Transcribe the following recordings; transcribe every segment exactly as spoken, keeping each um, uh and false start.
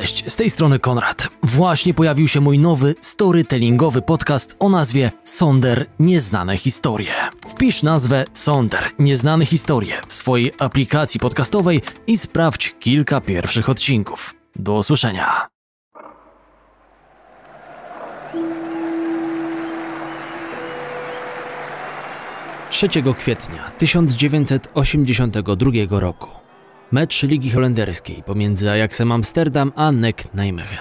Cześć, z tej strony Konrad. Właśnie pojawił się mój nowy, storytellingowy podcast o nazwie Sonder Nieznane Historie. Wpisz nazwę Sonder Nieznane Historie w swojej aplikacji podcastowej i sprawdź kilka pierwszych odcinków. Do usłyszenia. trzeciego kwietnia tysiąc dziewięćset osiemdziesiątego drugiego roku. Mecz Ligi Holenderskiej pomiędzy Ajaxem Amsterdam a N E C Nijmegen.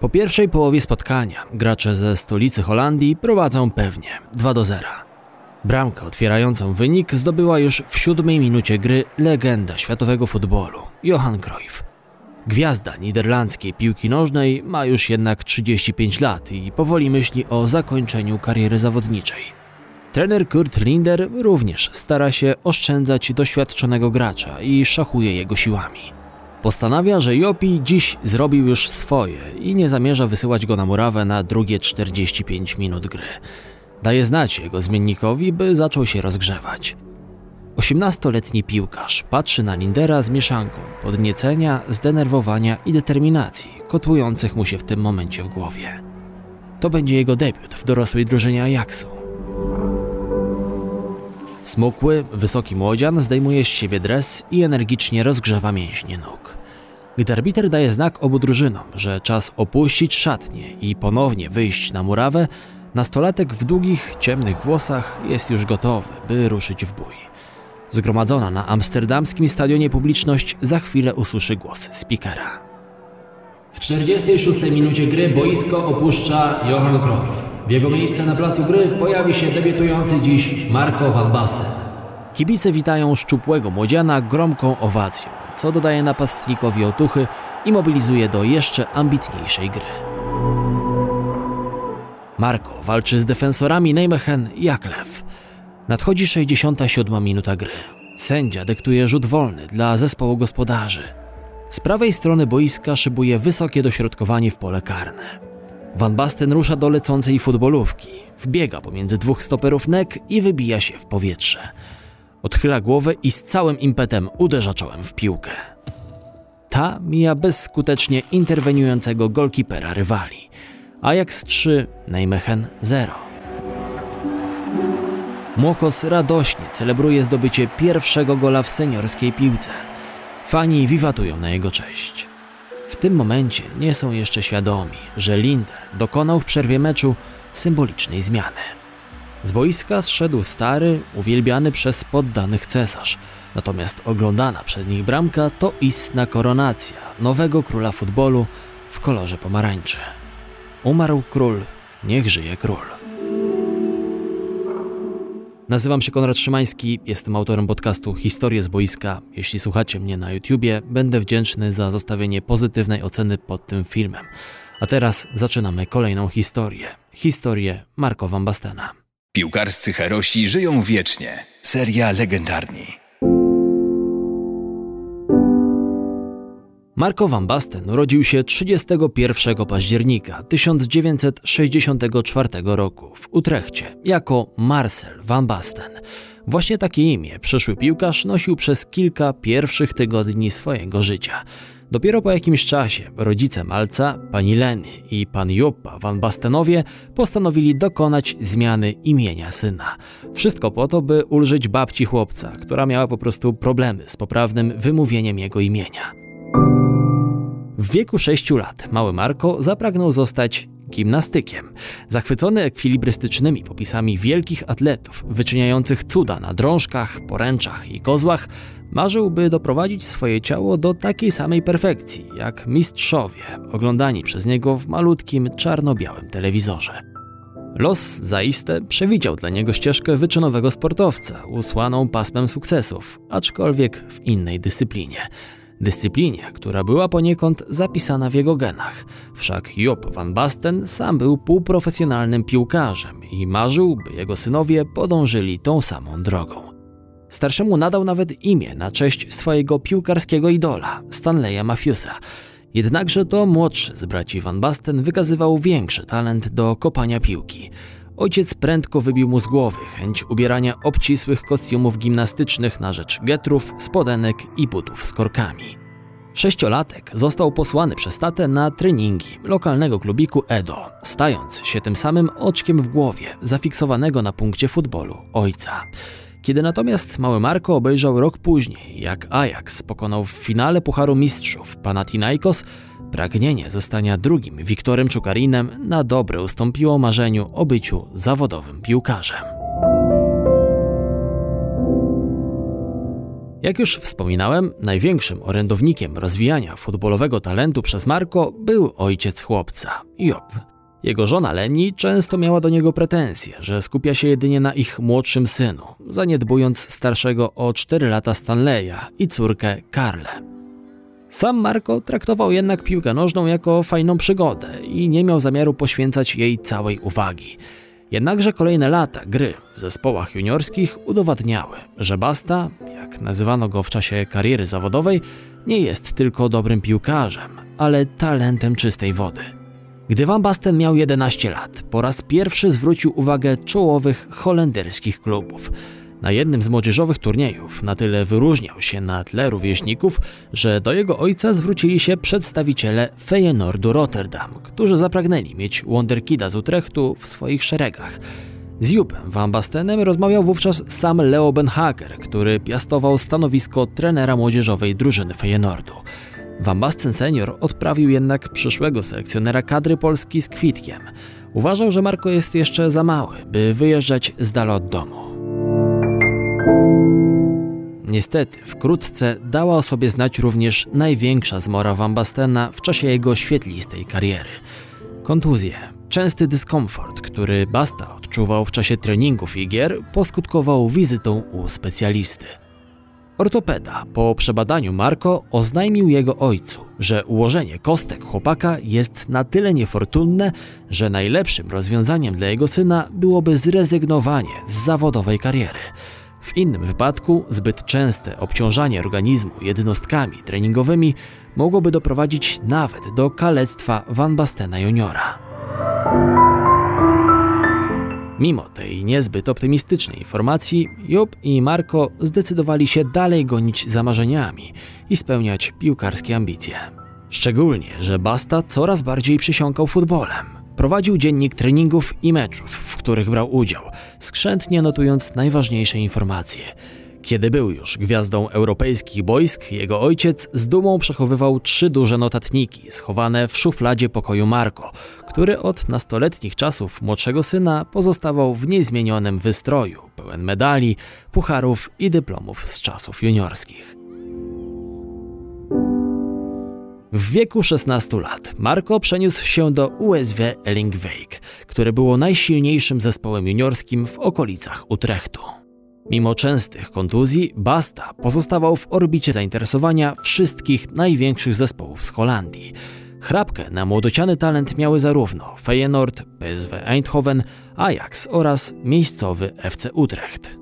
Po pierwszej połowie spotkania gracze ze stolicy Holandii prowadzą pewnie dwa do zera. Bramkę otwierającą wynik zdobyła już w siódmej minucie gry legenda światowego futbolu Johan Cruyff. Gwiazda niderlandzkiej piłki nożnej ma już jednak trzydzieści pięć lat i powoli myśli o zakończeniu kariery zawodniczej. Trener Kurt Linder również stara się oszczędzać doświadczonego gracza i szachuje jego siłami. Postanawia, że Jopi dziś zrobił już swoje i nie zamierza wysyłać go na murawę na drugie czterdzieści pięć minut gry. Daje znać jego zmiennikowi, by zaczął się rozgrzewać. osiemnastoletni piłkarz patrzy na Lindera z mieszanką podniecenia, zdenerwowania i determinacji, kotłujących mu się w tym momencie w głowie. To będzie jego debiut w dorosłej drużynie Ajaxu. Smukły, wysoki młodzian zdejmuje z siebie dres i energicznie rozgrzewa mięśnie nóg. Gdy arbiter daje znak obu drużynom, że czas opuścić szatnię i ponownie wyjść na murawę, nastolatek w długich, ciemnych włosach jest już gotowy, by ruszyć w bój. Zgromadzona na amsterdamskim stadionie publiczność za chwilę usłyszy głos spikera. W czterdziestej szóstej minucie gry boisko opuszcza Johan Cruyff. W jego miejsce na placu gry pojawi się debiutujący dziś Marco Van Basten. Kibice witają szczupłego młodziana gromką owacją, co dodaje napastnikowi otuchy i mobilizuje do jeszcze ambitniejszej gry. Marco walczy z defensorami Nijmegen Jaklew. Nadchodzi sześćdziesiąta siódma minuta gry. Sędzia dyktuje rzut wolny dla zespołu gospodarzy. Z prawej strony boiska szybuje wysokie dośrodkowanie w pole karne. Van Basten rusza do lecącej futbolówki, wbiega pomiędzy dwóch stoperów N E C i wybija się w powietrze. Odchyla głowę i z całym impetem uderza czołem w piłkę. Ta mija bezskutecznie interweniującego golkipera rywali. Ajax trzy, Nijmegen zero. Młokos radośnie celebruje zdobycie pierwszego gola w seniorskiej piłce. Fani wiwatują na jego cześć. W tym momencie nie są jeszcze świadomi, że Linder dokonał w przerwie meczu symbolicznej zmiany. Z boiska zszedł stary, uwielbiany przez poddanych cesarz, natomiast oglądana przez nich bramka to istna koronacja nowego króla futbolu w kolorze pomarańczy. Umarł król, niech żyje król. Nazywam się Konrad Szymański, jestem autorem podcastu Historie z boiska. Jeśli słuchacie mnie na YouTubie, będę wdzięczny za zostawienie pozytywnej oceny pod tym filmem. A teraz zaczynamy kolejną historię. Historię Marco Van Bastena. Piłkarscy herosi żyją wiecznie. Seria legendarni. Marco Van Basten urodził się trzydziestego pierwszego października tysiąc dziewięćset sześćdziesiątego czwartego roku w Utrechcie jako Marcel Van Basten. Właśnie takie imię przyszły piłkarz nosił przez kilka pierwszych tygodni swojego życia. Dopiero po jakimś czasie rodzice Malca, pani Leny i pan Joppa Van Bastenowie postanowili dokonać zmiany imienia syna. Wszystko po to, by ulżyć babci chłopca, która miała po prostu problemy z poprawnym wymówieniem jego imienia. W wieku sześciu lat mały Marco zapragnął zostać gimnastykiem. Zachwycony ekwilibrystycznymi popisami wielkich atletów, wyczyniających cuda na drążkach, poręczach i kozłach, marzył, by doprowadzić swoje ciało do takiej samej perfekcji, jak mistrzowie, oglądani przez niego w malutkim, czarno-białym telewizorze. Los zaiste przewidział dla niego ścieżkę wyczynowego sportowca, usłaną pasmem sukcesów, aczkolwiek w innej dyscyplinie. Dyscyplinie, która była poniekąd zapisana w jego genach. Wszak Job Van Basten sam był półprofesjonalnym piłkarzem i marzył, by jego synowie podążyli tą samą drogą. Starszemu nadał nawet imię na cześć swojego piłkarskiego idola, Stanleya Matthewsa. Jednakże to młodszy z braci Van Basten wykazywał większy talent do kopania piłki. Ojciec prędko wybił mu z głowy chęć ubierania obcisłych kostiumów gimnastycznych na rzecz getrów, spodenek i butów z korkami. Sześciolatek został posłany przez tatę na treningi lokalnego klubiku Edo, stając się tym samym oczkiem w głowie zafiksowanego na punkcie futbolu ojca. Kiedy natomiast mały Marko obejrzał rok później, jak Ajax pokonał w finale Pucharu Mistrzów Panathinaikos, pragnienie zostania drugim Wiktorem Czukarinem na dobre ustąpiło marzeniu o byciu zawodowym piłkarzem. Jak już wspominałem, największym orędownikiem rozwijania futbolowego talentu przez Marko był ojciec chłopca, Job. Jego żona Leni często miała do niego pretensje, że skupia się jedynie na ich młodszym synu, zaniedbując starszego o cztery lata Stanleya i córkę Karle. Sam Marko traktował jednak piłkę nożną jako fajną przygodę i nie miał zamiaru poświęcać jej całej uwagi. Jednakże kolejne lata gry w zespołach juniorskich udowadniały, że Basta, jak nazywano go w czasie kariery zawodowej, nie jest tylko dobrym piłkarzem, ale talentem czystej wody. Gdy Van Basten miał jedenaście lat, po raz pierwszy zwrócił uwagę czołowych holenderskich klubów. Na jednym z młodzieżowych turniejów na tyle wyróżniał się na tle rówieśników, że do jego ojca zwrócili się przedstawiciele Feyenoordu Rotterdam, którzy zapragnęli mieć wonderkida z Utrechtu w swoich szeregach. Z Jupem Van Bastenem rozmawiał wówczas sam Leo Benhager, który piastował stanowisko trenera młodzieżowej drużyny Feyenoordu. Van Basten senior odprawił jednak przyszłego selekcjonera kadry Polski z kwitkiem. Uważał, że Marko jest jeszcze za mały, by wyjeżdżać z dala od domu. Niestety, wkrótce dała o sobie znać również największa zmora Van Bastena w czasie jego świetlistej kariery. Kontuzje, częsty dyskomfort, który Basta odczuwał w czasie treningów i gier, poskutkował wizytą u specjalisty. Ortopeda po przebadaniu Marko oznajmił jego ojcu, że ułożenie kostek chłopaka jest na tyle niefortunne, że najlepszym rozwiązaniem dla jego syna byłoby zrezygnowanie z zawodowej kariery. W innym wypadku zbyt częste obciążanie organizmu jednostkami treningowymi mogłoby doprowadzić nawet do kalectwa Van Bastena juniora. Mimo tej niezbyt optymistycznej informacji, Job i Marko zdecydowali się dalej gonić za marzeniami i spełniać piłkarskie ambicje. Szczególnie, że Basta coraz bardziej przysiąkał futbolem. Prowadził dziennik treningów i meczów, w których brał udział, skrzętnie notując najważniejsze informacje. Kiedy był już gwiazdą europejskich boisk, jego ojciec z dumą przechowywał trzy duże notatniki schowane w szufladzie pokoju Marko, który od nastoletnich czasów młodszego syna pozostawał w niezmienionym wystroju, pełen medali, pucharów i dyplomów z czasów juniorskich. W wieku szesnastu lat Marko przeniósł się do U S W Eindhoven, które było najsilniejszym zespołem juniorskim w okolicach Utrechtu. Mimo częstych kontuzji, Basta pozostawał w orbicie zainteresowania wszystkich największych zespołów z Holandii. Chrapkę na młodociany talent miały zarówno Feyenoord, P S V Eindhoven, Ajax oraz miejscowy F C Utrecht.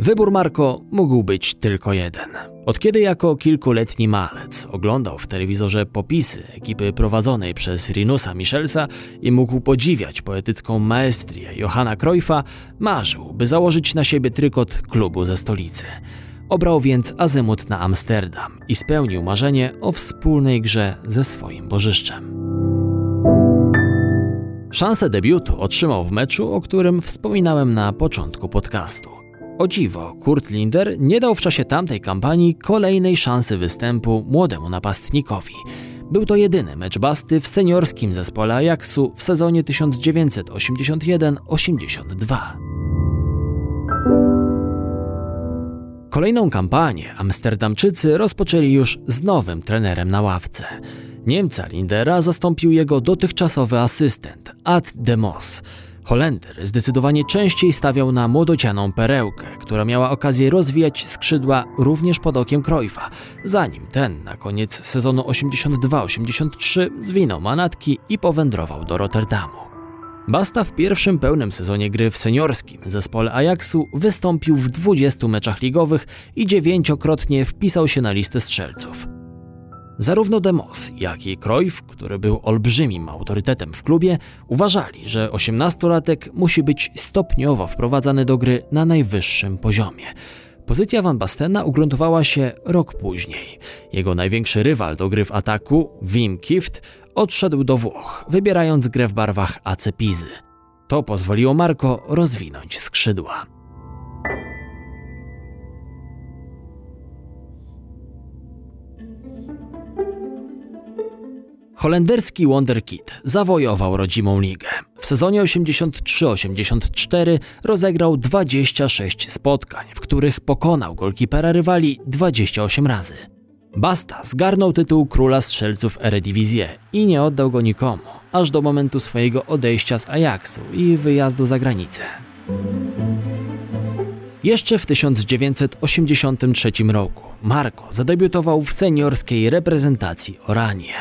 Wybór Marko mógł być tylko jeden. Od kiedy jako kilkuletni malec oglądał w telewizorze popisy ekipy prowadzonej przez Rinusa Michelsa i mógł podziwiać poetycką maestrię Johanna Cruyffa, marzył, by założyć na siebie trykot klubu ze stolicy. Obrał więc azymut na Amsterdam i spełnił marzenie o wspólnej grze ze swoim bożyszczem. Szansę debiutu otrzymał w meczu, o którym wspominałem na początku podcastu. O dziwo, Kurt Linder nie dał w czasie tamtej kampanii kolejnej szansy występu młodemu napastnikowi. Był to jedyny mecz Basty w seniorskim zespole Ajaxu w sezonie tysiąc dziewięćset osiemdziesiąt jeden osiemdziesiąt dwa. Kolejną kampanię Amsterdamczycy rozpoczęli już z nowym trenerem na ławce. Niemca Lindera zastąpił jego dotychczasowy asystent Ad de Mos. Holender zdecydowanie częściej stawiał na młodocianą perełkę, która miała okazję rozwijać skrzydła również pod okiem Cruyffa, zanim ten na koniec sezonu osiemdziesiąt dwa osiemdziesiąt trzy zwinął manatki i powędrował do Rotterdamu. Basta w pierwszym pełnym sezonie gry w seniorskim zespole Ajaxu wystąpił w dwudziestu meczach ligowych i dziewięciokrotnie wpisał się na listę strzelców. Zarówno de Mos, jak i Cruyff, który był olbrzymim autorytetem w klubie, uważali, że osiemnastolatek musi być stopniowo wprowadzany do gry na najwyższym poziomie. Pozycja Van Bastena ugruntowała się rok później. Jego największy rywal do gry w ataku, Wim Kieft, odszedł do Włoch, wybierając grę w barwach A C Pizy. To pozwoliło Marco rozwinąć skrzydła. Holenderski wonderkid zawojował rodzimą ligę. W sezonie osiemdziesiąt trzy osiemdziesiąt cztery rozegrał dwadzieścia sześć spotkań, w których pokonał golkipera rywali dwadzieścia osiem razy. Basta zgarnął tytuł króla strzelców Eredivisie i nie oddał go nikomu, aż do momentu swojego odejścia z Ajaxu i wyjazdu za granicę. Jeszcze w tysiąc dziewięćset osiemdziesiątym trzecim roku Marco zadebiutował w seniorskiej reprezentacji Oranje.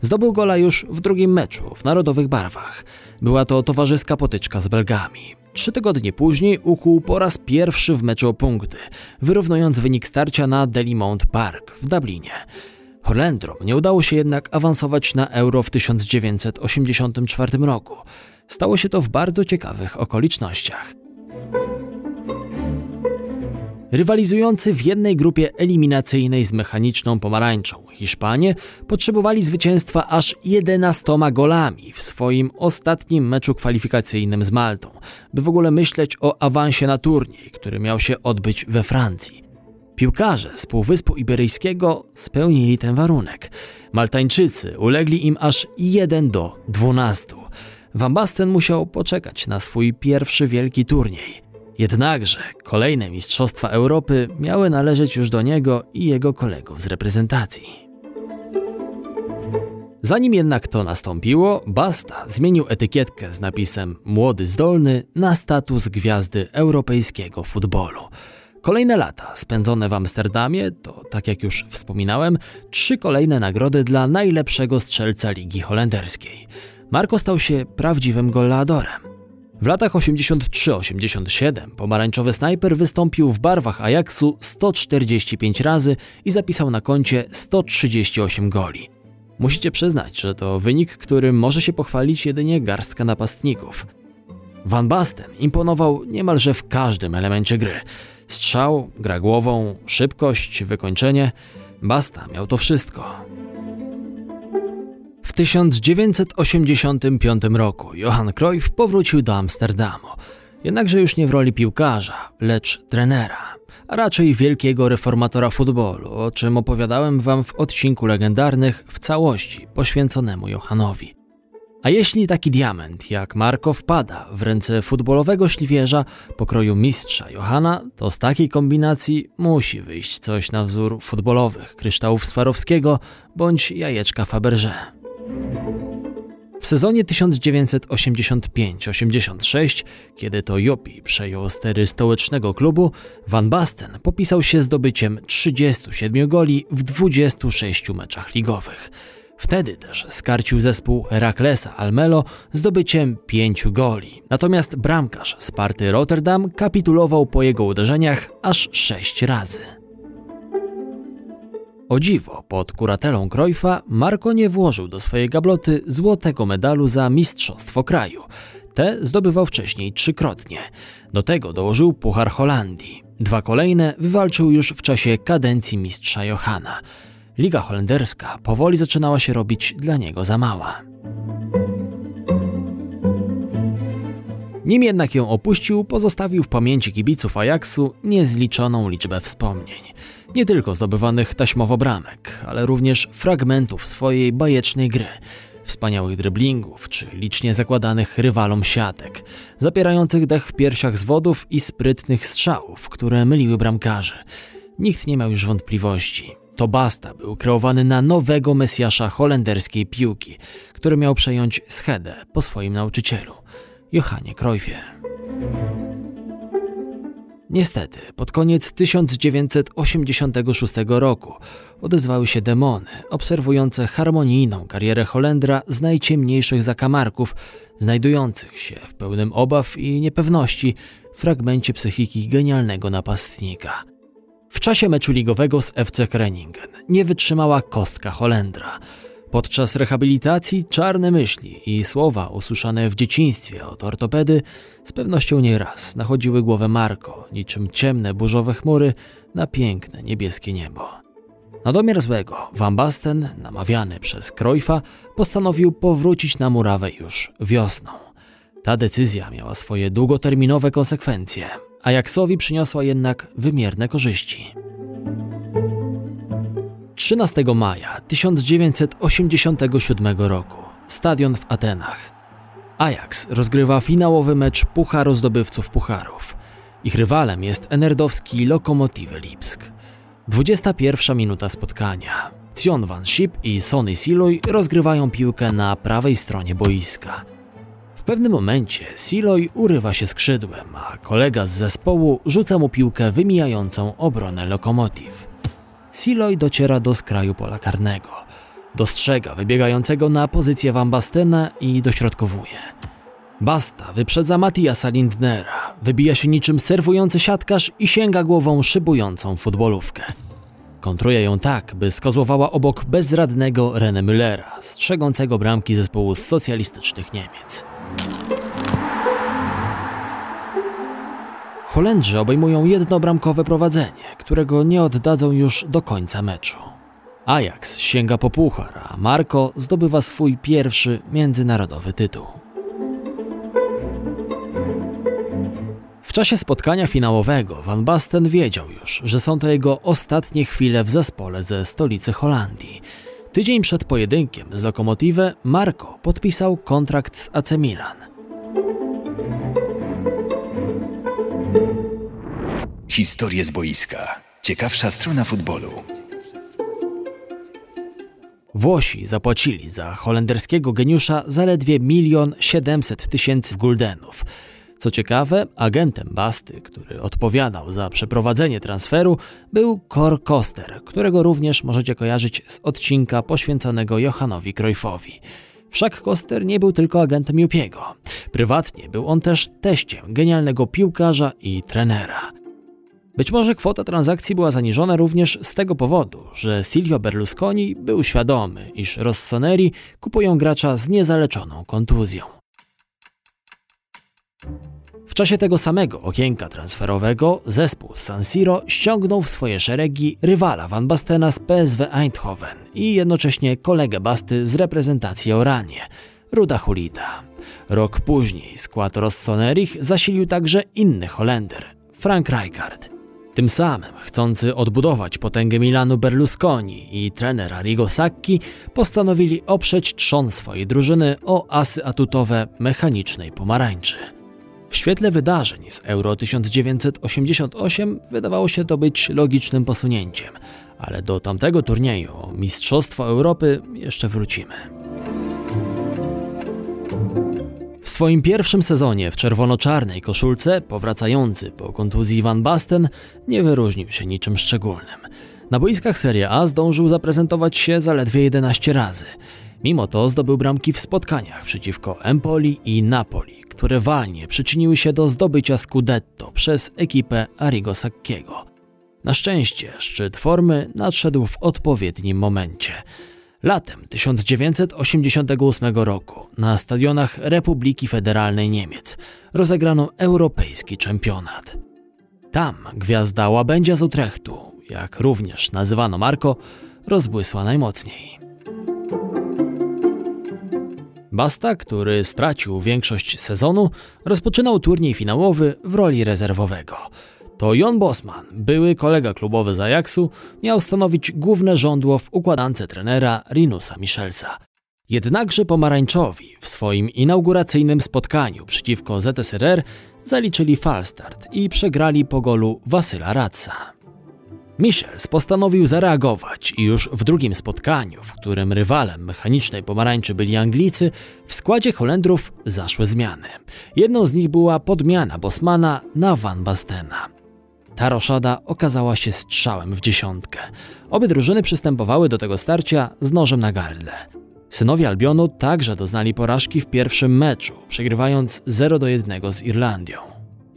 Zdobył gola już w drugim meczu w narodowych barwach. Była to towarzyska potyczka z Belgami. Trzy tygodnie później ukuł po raz pierwszy w meczu o punkty, wyrównując wynik starcia na Delimont Park w Dublinie. Holendrom nie udało się jednak awansować na Euro w tysiąc dziewięćset osiemdziesiątym czwartym roku. Stało się to w bardzo ciekawych okolicznościach. Rywalizujący w jednej grupie eliminacyjnej z mechaniczną pomarańczą Hiszpanie potrzebowali zwycięstwa aż jedenastoma golami w swoim ostatnim meczu kwalifikacyjnym z Maltą, by w ogóle myśleć o awansie na turniej, który miał się odbyć we Francji. Piłkarze z Półwyspu Iberyjskiego spełnili ten warunek. Maltańczycy ulegli im aż jeden do dwunastu. Van Basten musiał poczekać na swój pierwszy wielki turniej. Jednakże kolejne Mistrzostwa Europy miały należeć już do niego i jego kolegów z reprezentacji. Zanim jednak to nastąpiło, Basta zmienił etykietkę z napisem "Młody zdolny" na status gwiazdy europejskiego futbolu. Kolejne lata spędzone w Amsterdamie to, tak jak już wspominałem, trzy kolejne nagrody dla najlepszego strzelca Ligi Holenderskiej. Marco stał się prawdziwym goleadorem. W latach osiemdziesiąt trzy osiemdziesiąt siedem pomarańczowy snajper wystąpił w barwach Ajaxu sto czterdzieści pięć razy i zapisał na koncie sto trzydzieści osiem goli. Musicie przyznać, że to wynik, którym może się pochwalić jedynie garstka napastników. Van Basten imponował niemalże w każdym elemencie gry. Strzał, gra głową, szybkość, wykończenie. Basta miał to wszystko. W tysiąc dziewięćset osiemdziesiątym piątym roku Johan Cruyff powrócił do Amsterdamu, jednakże już nie w roli piłkarza, lecz trenera, a raczej wielkiego reformatora futbolu, o czym opowiadałem wam w odcinku legendarnych w całości poświęconemu Johanowi. A jeśli taki diament jak Marco wpada w ręce futbolowego śliwierza pokroju mistrza Johana, to z takiej kombinacji musi wyjść coś na wzór futbolowych kryształów Swarowskiego bądź jajeczka Fabergé. W sezonie tysiąc dziewięćset osiemdziesiąt pięć osiemdziesiąt sześć, kiedy to Jopi przejął stery stołecznego klubu, Van Basten popisał się zdobyciem trzydziestu siedmiu goli w dwudziestu sześciu meczach ligowych. Wtedy też skarcił zespół Heraklesa Almelo zdobyciem pięciu goli, natomiast bramkarz z Sparty Rotterdam kapitulował po jego uderzeniach aż sześć razy. O dziwo, pod kuratelą Cruyffa Marco nie włożył do swojej gabloty złotego medalu za mistrzostwo kraju. Te zdobywał wcześniej trzykrotnie. Do tego dołożył Puchar Holandii. Dwa kolejne wywalczył już w czasie kadencji mistrza Johana. Liga holenderska powoli zaczynała się robić dla niego za mała. Nim jednak ją opuścił, pozostawił w pamięci kibiców Ajaxu niezliczoną liczbę wspomnień. Nie tylko zdobywanych taśmowo bramek, ale również fragmentów swojej bajecznej gry, wspaniałych dryblingów czy licznie zakładanych rywalom siatek, zapierających dech w piersiach zwodów i sprytnych strzałów, które myliły bramkarzy. Nikt nie miał już wątpliwości. To Basta był kreowany na nowego mesjasza holenderskiej piłki, który miał przejąć schedę po swoim nauczycielu, Johanie Cruyffie. Niestety, pod koniec tysiąc dziewięćset osiemdziesiątego szóstego roku odezwały się demony obserwujące harmonijną karierę Holendra z najciemniejszych zakamarków, znajdujących się w pełnym obaw i niepewności fragmencie psychiki genialnego napastnika. W czasie meczu ligowego z F C Groningen nie wytrzymała kostka Holendra. Podczas rehabilitacji czarne myśli i słowa usłyszane w dzieciństwie od ortopedy z pewnością nieraz nachodziły głowę Marco, niczym ciemne burzowe chmury na piękne niebieskie niebo. Na domiar złego Van Basten, namawiany przez Cruyffa, postanowił powrócić na murawę już wiosną. Ta decyzja miała swoje długoterminowe konsekwencje, a Ajaxowi przyniosła jednak wymierne korzyści. trzynastego maja tysiąc dziewięćset osiemdziesiątego siódmego roku, stadion w Atenach. Ajax rozgrywa finałowy mecz Pucharu Zdobywców Pucharów. Ich rywalem jest enerdowski Lokomotive Lipsk. dwudziesta pierwsza minuta spotkania. Tion van Schip i Sonny Siloy rozgrywają piłkę na prawej stronie boiska. W pewnym momencie Siloy urywa się skrzydłem, a kolega z zespołu rzuca mu piłkę wymijającą obronę Lokomotiv. Siloy dociera do skraju pola karnego. Dostrzega wybiegającego na pozycję Van Bastena i dośrodkowuje. Basta wyprzedza Matiasa Lindnera, wybija się niczym serwujący siatkarz i sięga głową szybującą futbolówkę. Kontruje ją tak, by skozłowała obok bezradnego René Müllera, strzegącego bramki zespołu z socjalistycznych Niemiec. Holendrzy obejmują jednobramkowe prowadzenie, którego nie oddadzą już do końca meczu. Ajax sięga po puchar, a Marco zdobywa swój pierwszy międzynarodowy tytuł. W czasie spotkania finałowego Van Basten wiedział już, że są to jego ostatnie chwile w zespole ze stolicy Holandii. Tydzień przed pojedynkiem z Lokomotive Marco podpisał kontrakt z A C Milan. Historie z boiska. Ciekawsza strona futbolu. Włosi zapłacili za holenderskiego geniusza zaledwie milion siedemset tysięcy guldenów. Co ciekawe, agentem Basty, który odpowiadał za przeprowadzenie transferu, był Cor Koster, którego również możecie kojarzyć z odcinka poświęconego Johanowi Cruyffowi. Wszak Koster nie był tylko agentem Jupiego. Prywatnie był on też teściem genialnego piłkarza i trenera. Być może kwota transakcji była zaniżona również z tego powodu, że Silvio Berlusconi był świadomy, iż Rossoneri kupują gracza z niezaleczoną kontuzją. W czasie tego samego okienka transferowego zespół z San Siro ściągnął w swoje szeregi rywala Van Bastena z P S V Eindhoven i jednocześnie kolegę Basty z reprezentacji Oranje, Ruda Hulida. Rok później skład Rossonerich zasilił także inny Holender, Frank Rijkaard. Tym samym, chcący odbudować potęgę Milanu Berlusconi i trener Arrigo Sacchi postanowili oprzeć trzon swojej drużyny o asy atutowe mechanicznej pomarańczy. W świetle wydarzeń z Euro tysiąc dziewięćset osiemdziesiątego ósmego wydawało się to być logicznym posunięciem, ale do tamtego turnieju Mistrzostwa Europy jeszcze wrócimy. W swoim pierwszym sezonie w czerwono-czarnej koszulce powracający po kontuzji Van Basten nie wyróżnił się niczym szczególnym. Na boiskach Serie A zdążył zaprezentować się zaledwie jedenaście razy. Mimo to zdobył bramki w spotkaniach przeciwko Empoli i Napoli, które walnie przyczyniły się do zdobycia Scudetto przez ekipę Arrigo Sacchiego. Na szczęście szczyt formy nadszedł w odpowiednim momencie. Latem tysiąc dziewięćset osiemdziesiątego ósmego roku na stadionach Republiki Federalnej Niemiec rozegrano europejski czempionat. Tam gwiazda łabędzia z Utrechtu, jak również nazywano Marco, rozbłysła najmocniej. Basta, który stracił większość sezonu, rozpoczynał turniej finałowy w roli rezerwowego. To Jon Bosman, były kolega klubowy z Ajaxu, miał stanowić główne żądło w układance trenera Rinusa Michelsa. Jednakże pomarańczowi w swoim inauguracyjnym spotkaniu przeciwko Z S R R zaliczyli falstart i przegrali po golu Wasyla Radsa. Michels postanowił zareagować i już w drugim spotkaniu, w którym rywalem mechanicznej pomarańczy byli Anglicy, w składzie Holendrów zaszły zmiany. Jedną z nich była podmiana Bosmana na Van Bastena. Ta roszada okazała się strzałem w dziesiątkę. Obie drużyny przystępowały do tego starcia z nożem na gardle. Synowie Albionu także doznali porażki w pierwszym meczu, przegrywając zero do jednego z Irlandią.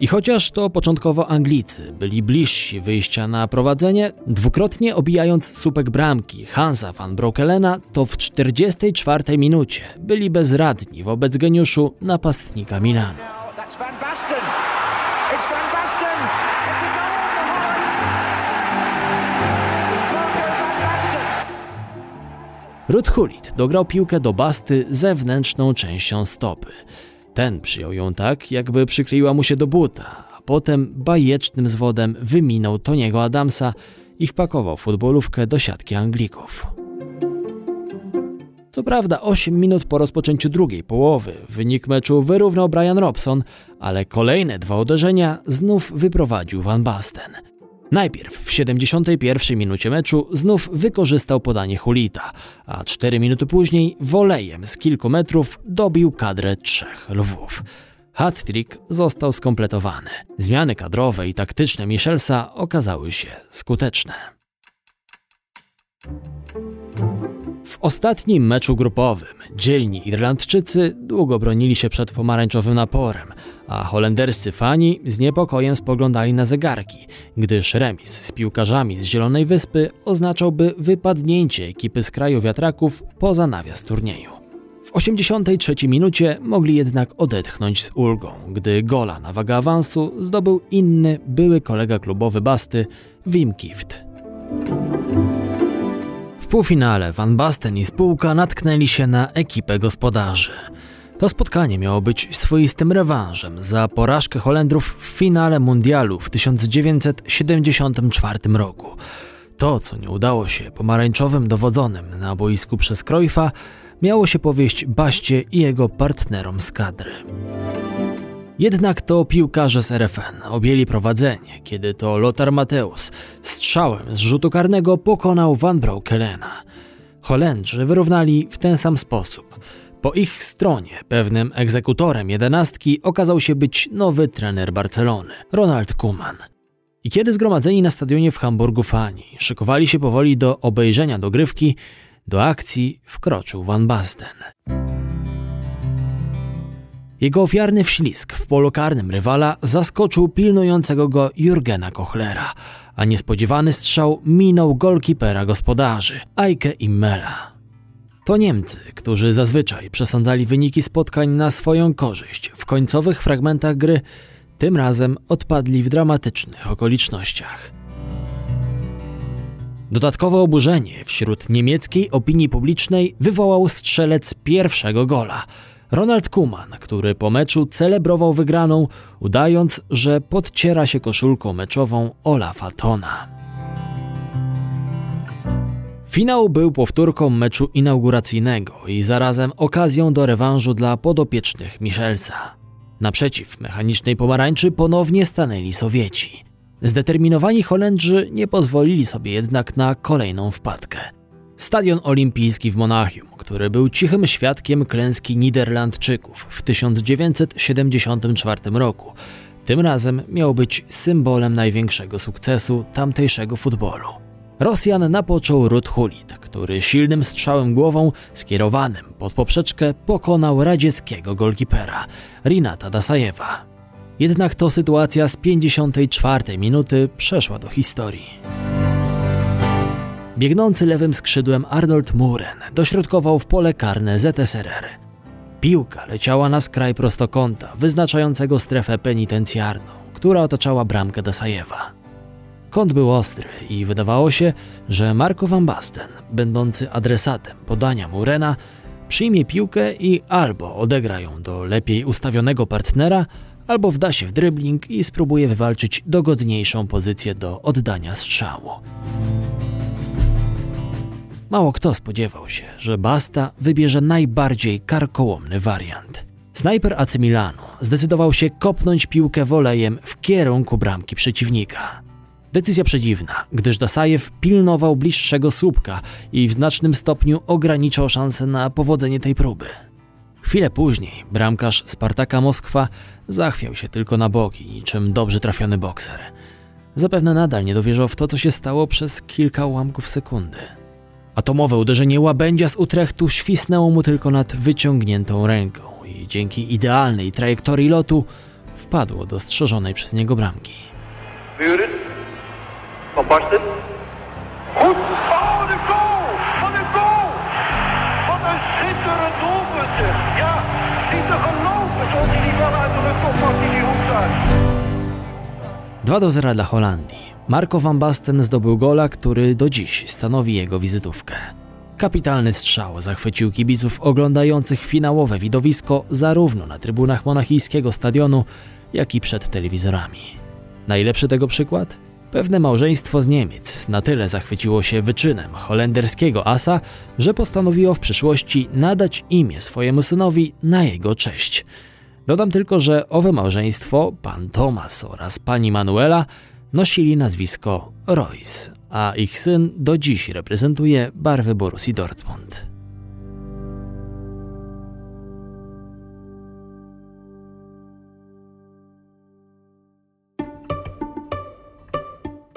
I chociaż to początkowo Anglicy byli bliżsi wyjścia na prowadzenie, dwukrotnie obijając słupek bramki Hansa van Brokkelena, to w czterdziestej czwartej minucie byli bezradni wobec geniuszu napastnika Milanu. Ruud Gullit dograł piłkę do Basty zewnętrzną częścią stopy. Ten przyjął ją tak, jakby przykleiła mu się do buta, a potem bajecznym zwodem wyminął Tony'ego Adamsa i wpakował futbolówkę do siatki Anglików. Co prawda osiem minut po rozpoczęciu drugiej połowy wynik meczu wyrównał Brian Robson, ale kolejne dwa uderzenia znów wyprowadził Van Basten. Najpierw w siedemdziesiątej pierwszej minucie meczu znów wykorzystał podanie Gullita, a cztery minuty później wolejem z kilku metrów dobił kadrę trzech lwów. Hat-trick został skompletowany. Zmiany kadrowe i taktyczne Michelsa okazały się skuteczne. W ostatnim meczu grupowym dzielni Irlandczycy długo bronili się przed pomarańczowym naporem, a holenderscy fani z niepokojem spoglądali na zegarki, gdyż remis z piłkarzami z Zielonej Wyspy oznaczałby wypadnięcie ekipy z kraju wiatraków poza nawias turnieju. W osiemdziesiątej trzeciej minucie mogli jednak odetchnąć z ulgą, gdy gola na wagę awansu zdobył inny były kolega klubowy Basty, Wim Kieft. W półfinale Van Basten i spółka natknęli się na ekipę gospodarzy. To spotkanie miało być swoistym rewanżem za porażkę Holendrów w finale mundialu w tysiąc dziewięćset siedemdziesiątym czwartym roku. To, co nie udało się pomarańczowym dowodzonym na boisku przez Cruyffa, miało się powieść Baście i jego partnerom z kadry. Jednak to piłkarze z R F N objęli prowadzenie, kiedy to Lothar Matthäus strzałem z rzutu karnego pokonał Van Brokkelena. Holendrzy wyrównali w ten sam sposób. Po ich stronie pewnym egzekutorem jedenastki okazał się być nowy trener Barcelony, Ronald Koeman. I kiedy zgromadzeni na stadionie w Hamburgu fani szykowali się powoli do obejrzenia dogrywki, do akcji wkroczył Van Basten. Jego ofiarny wślizg w polu karnym rywala zaskoczył pilnującego go Jurgena Kochlera, a niespodziewany strzał minął golkipera gospodarzy, Eike Immela. To Niemcy, którzy zazwyczaj przesądzali wyniki spotkań na swoją korzyść w końcowych fragmentach gry, tym razem odpadli w dramatycznych okolicznościach. Dodatkowe oburzenie wśród niemieckiej opinii publicznej wywołał strzelec pierwszego gola, Ronald Koeman, który po meczu celebrował wygraną, udając, że podciera się koszulką meczową Olafa Tona. Finał był powtórką meczu inauguracyjnego i zarazem okazją do rewanżu dla podopiecznych Michelsa. Naprzeciw mechanicznej pomarańczy ponownie stanęli Sowieci. Zdeterminowani Holendrzy nie pozwolili sobie jednak na kolejną wpadkę. Stadion olimpijski w Monachium, który był cichym świadkiem klęski Niderlandczyków w tysiąc dziewięćset siedemdziesiątym czwartym roku, tym razem miał być symbolem największego sukcesu tamtejszego futbolu. Rosjan napoczął Ruud Gullit, który silnym strzałem głową skierowanym pod poprzeczkę pokonał radzieckiego golkipera Rinata Dasajewa. Jednak to sytuacja z pięćdziesiątej czwartej minuty przeszła do historii. Biegnący lewym skrzydłem Arnold Muren dośrodkował w pole karne Z S R R. Piłka leciała na skraj prostokąta, wyznaczającego strefę penitencjarną, która otaczała bramkę Dasajewa. Kąt był ostry i wydawało się, że Marco Van Basten, będący adresatem podania Murena, przyjmie piłkę i albo odegra ją do lepiej ustawionego partnera, albo wda się w dribbling i spróbuje wywalczyć dogodniejszą pozycję do oddania strzału. Mało kto spodziewał się, że Basta wybierze najbardziej karkołomny wariant. Snajper A C Milanu zdecydował się kopnąć piłkę wolejem w kierunku bramki przeciwnika. Decyzja przedziwna, gdyż Dasajew pilnował bliższego słupka i w znacznym stopniu ograniczał szanse na powodzenie tej próby. Chwilę później bramkarz Spartaka Moskwa zachwiał się tylko na boki, niczym dobrze trafiony bokser. Zapewne nadal nie dowierzał w to, co się stało przez kilka ułamków sekundy. Atomowe uderzenie łabędzia z Utrechtu świsnęło mu tylko nad wyciągniętą ręką i dzięki idealnej trajektorii lotu wpadło do strzeżonej przez niego bramki. dwa do zera dla Holandii. Marco Van Basten zdobył gola, który do dziś stanowi jego wizytówkę. Kapitalny strzał zachwycił kibiców oglądających finałowe widowisko zarówno na trybunach monachijskiego stadionu, jak i przed telewizorami. Najlepszy tego przykład? Pewne małżeństwo z Niemiec na tyle zachwyciło się wyczynem holenderskiego asa, że postanowiło w przyszłości nadać imię swojemu synowi na jego cześć. Dodam tylko, że owe małżeństwo, pan Thomas oraz pani Manuela, nosili nazwisko Royce, a ich syn do dziś reprezentuje barwy Borussii Dortmund.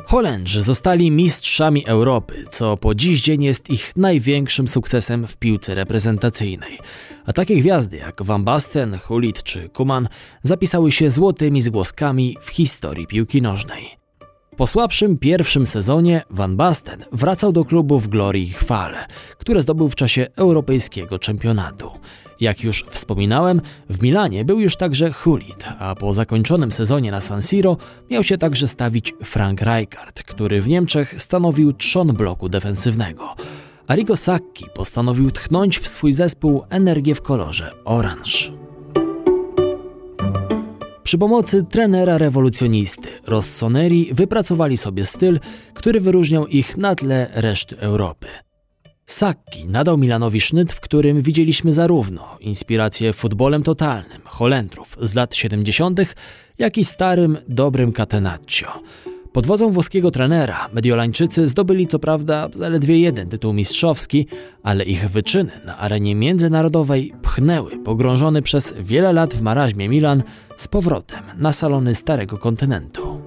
Holendrzy zostali mistrzami Europy, co po dziś dzień jest ich największym sukcesem w piłce reprezentacyjnej. A takie gwiazdy jak Van Basten, Hullit czy Koeman zapisały się złotymi zgłoskami w historii piłki nożnej. Po słabszym pierwszym sezonie Van Basten wracał do klubu w glorii i chwale, które zdobył w czasie europejskiego czempionatu. Jak już wspominałem, w Milanie był już także Hullit, a po zakończonym sezonie na San Siro miał się także stawić Frank Rijkaard, który w Niemczech stanowił trzon bloku defensywnego. Arrigo Sacchi postanowił tchnąć w swój zespół energię w kolorze oranż. Przy pomocy trenera rewolucjonisty Rossoneri wypracowali sobie styl, który wyróżniał ich na tle reszty Europy. Sacchi nadał Milanowi sznyt, w którym widzieliśmy zarówno inspirację futbolem totalnym Holendrów z lat siedemdziesiątych, jak i starym, dobrym catenaccio. Pod wodzą włoskiego trenera Mediolańczycy zdobyli co prawda zaledwie jeden tytuł mistrzowski, ale ich wyczyny na arenie międzynarodowej pchnęły pogrążony przez wiele lat w maraźmie Milan z powrotem na salony Starego Kontynentu.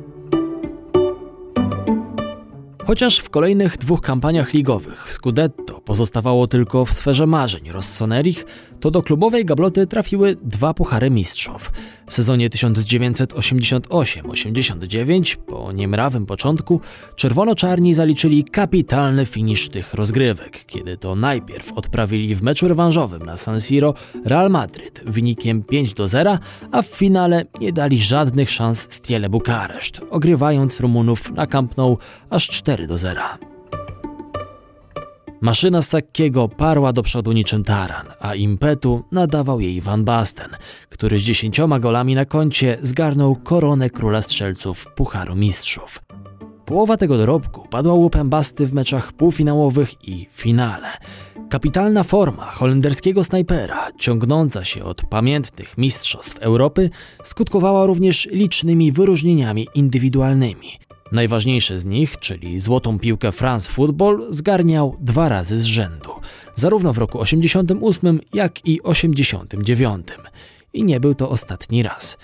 Chociaż w kolejnych dwóch kampaniach ligowych Scudetto pozostawało tylko w sferze marzeń Rossonerich, to do klubowej gabloty trafiły dwa puchary mistrzów. W sezonie tysiąc dziewięćset osiemdziesiątym ósmym osiemdziesiątym dziewiątym po niemrawym początku czerwono-czarni zaliczyli kapitalny finisz tych rozgrywek, kiedy to najpierw odprawili w meczu rewanżowym na San Siro Real Madryt wynikiem pięć do zera, a w finale nie dali żadnych szans Stiele Bukareszt, ogrywając Rumunów na Camp Nou aż cztery do zera. Maszyna Sackiego parła do przodu niczym taran, a impetu nadawał jej Van Basten, który z dziesięcioma golami na koncie zgarnął koronę króla strzelców Pucharu Mistrzów. Połowa tego dorobku padła łupem Basty w meczach półfinałowych i finale. Kapitalna forma holenderskiego snajpera, ciągnąca się od pamiętnych mistrzostw Europy, skutkowała również licznymi wyróżnieniami indywidualnymi. Najważniejsze z nich, czyli złotą piłkę France Football, zgarniał dwa razy z rzędu, zarówno w roku osiemdziesiątym ósmym, jak i osiemdziesiątym dziewiątym. I nie był to ostatni raz.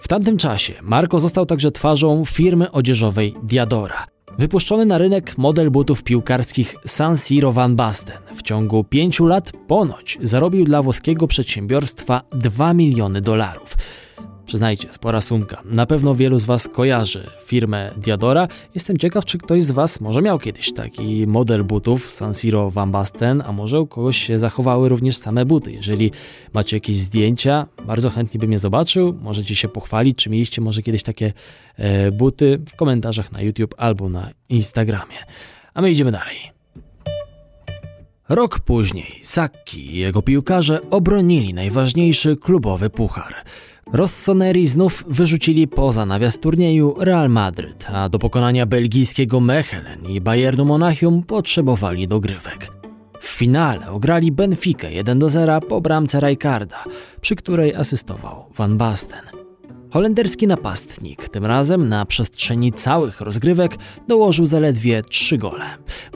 W tamtym czasie Marco został także twarzą firmy odzieżowej Diadora. Wypuszczony na rynek model butów piłkarskich San Siro Van Basten w ciągu pięciu lat ponoć zarobił dla włoskiego przedsiębiorstwa dwa miliony dolarów. Przyznajcie, spora sumka. Na pewno wielu z Was kojarzy firmę Diadora. Jestem ciekaw, czy ktoś z Was może miał kiedyś taki model butów San Siro Van Basten, a może u kogoś się zachowały również same buty. Jeżeli macie jakieś zdjęcia, bardzo chętnie bym je zobaczył. Możecie się pochwalić, czy mieliście może kiedyś takie e, buty w komentarzach na YouTube albo na Instagramie. A my idziemy dalej. Rok później Sacchi i jego piłkarze obronili najważniejszy klubowy puchar. Rossoneri znów wyrzucili poza nawias turnieju Real Madryt, a do pokonania belgijskiego Mechelen i Bayernu Monachium potrzebowali dogrywek. W finale ograli Benfikę jeden do zera po bramce Rijkaarda, przy której asystował Van Basten. Holenderski napastnik tym razem na przestrzeni całych rozgrywek dołożył zaledwie trzy gole.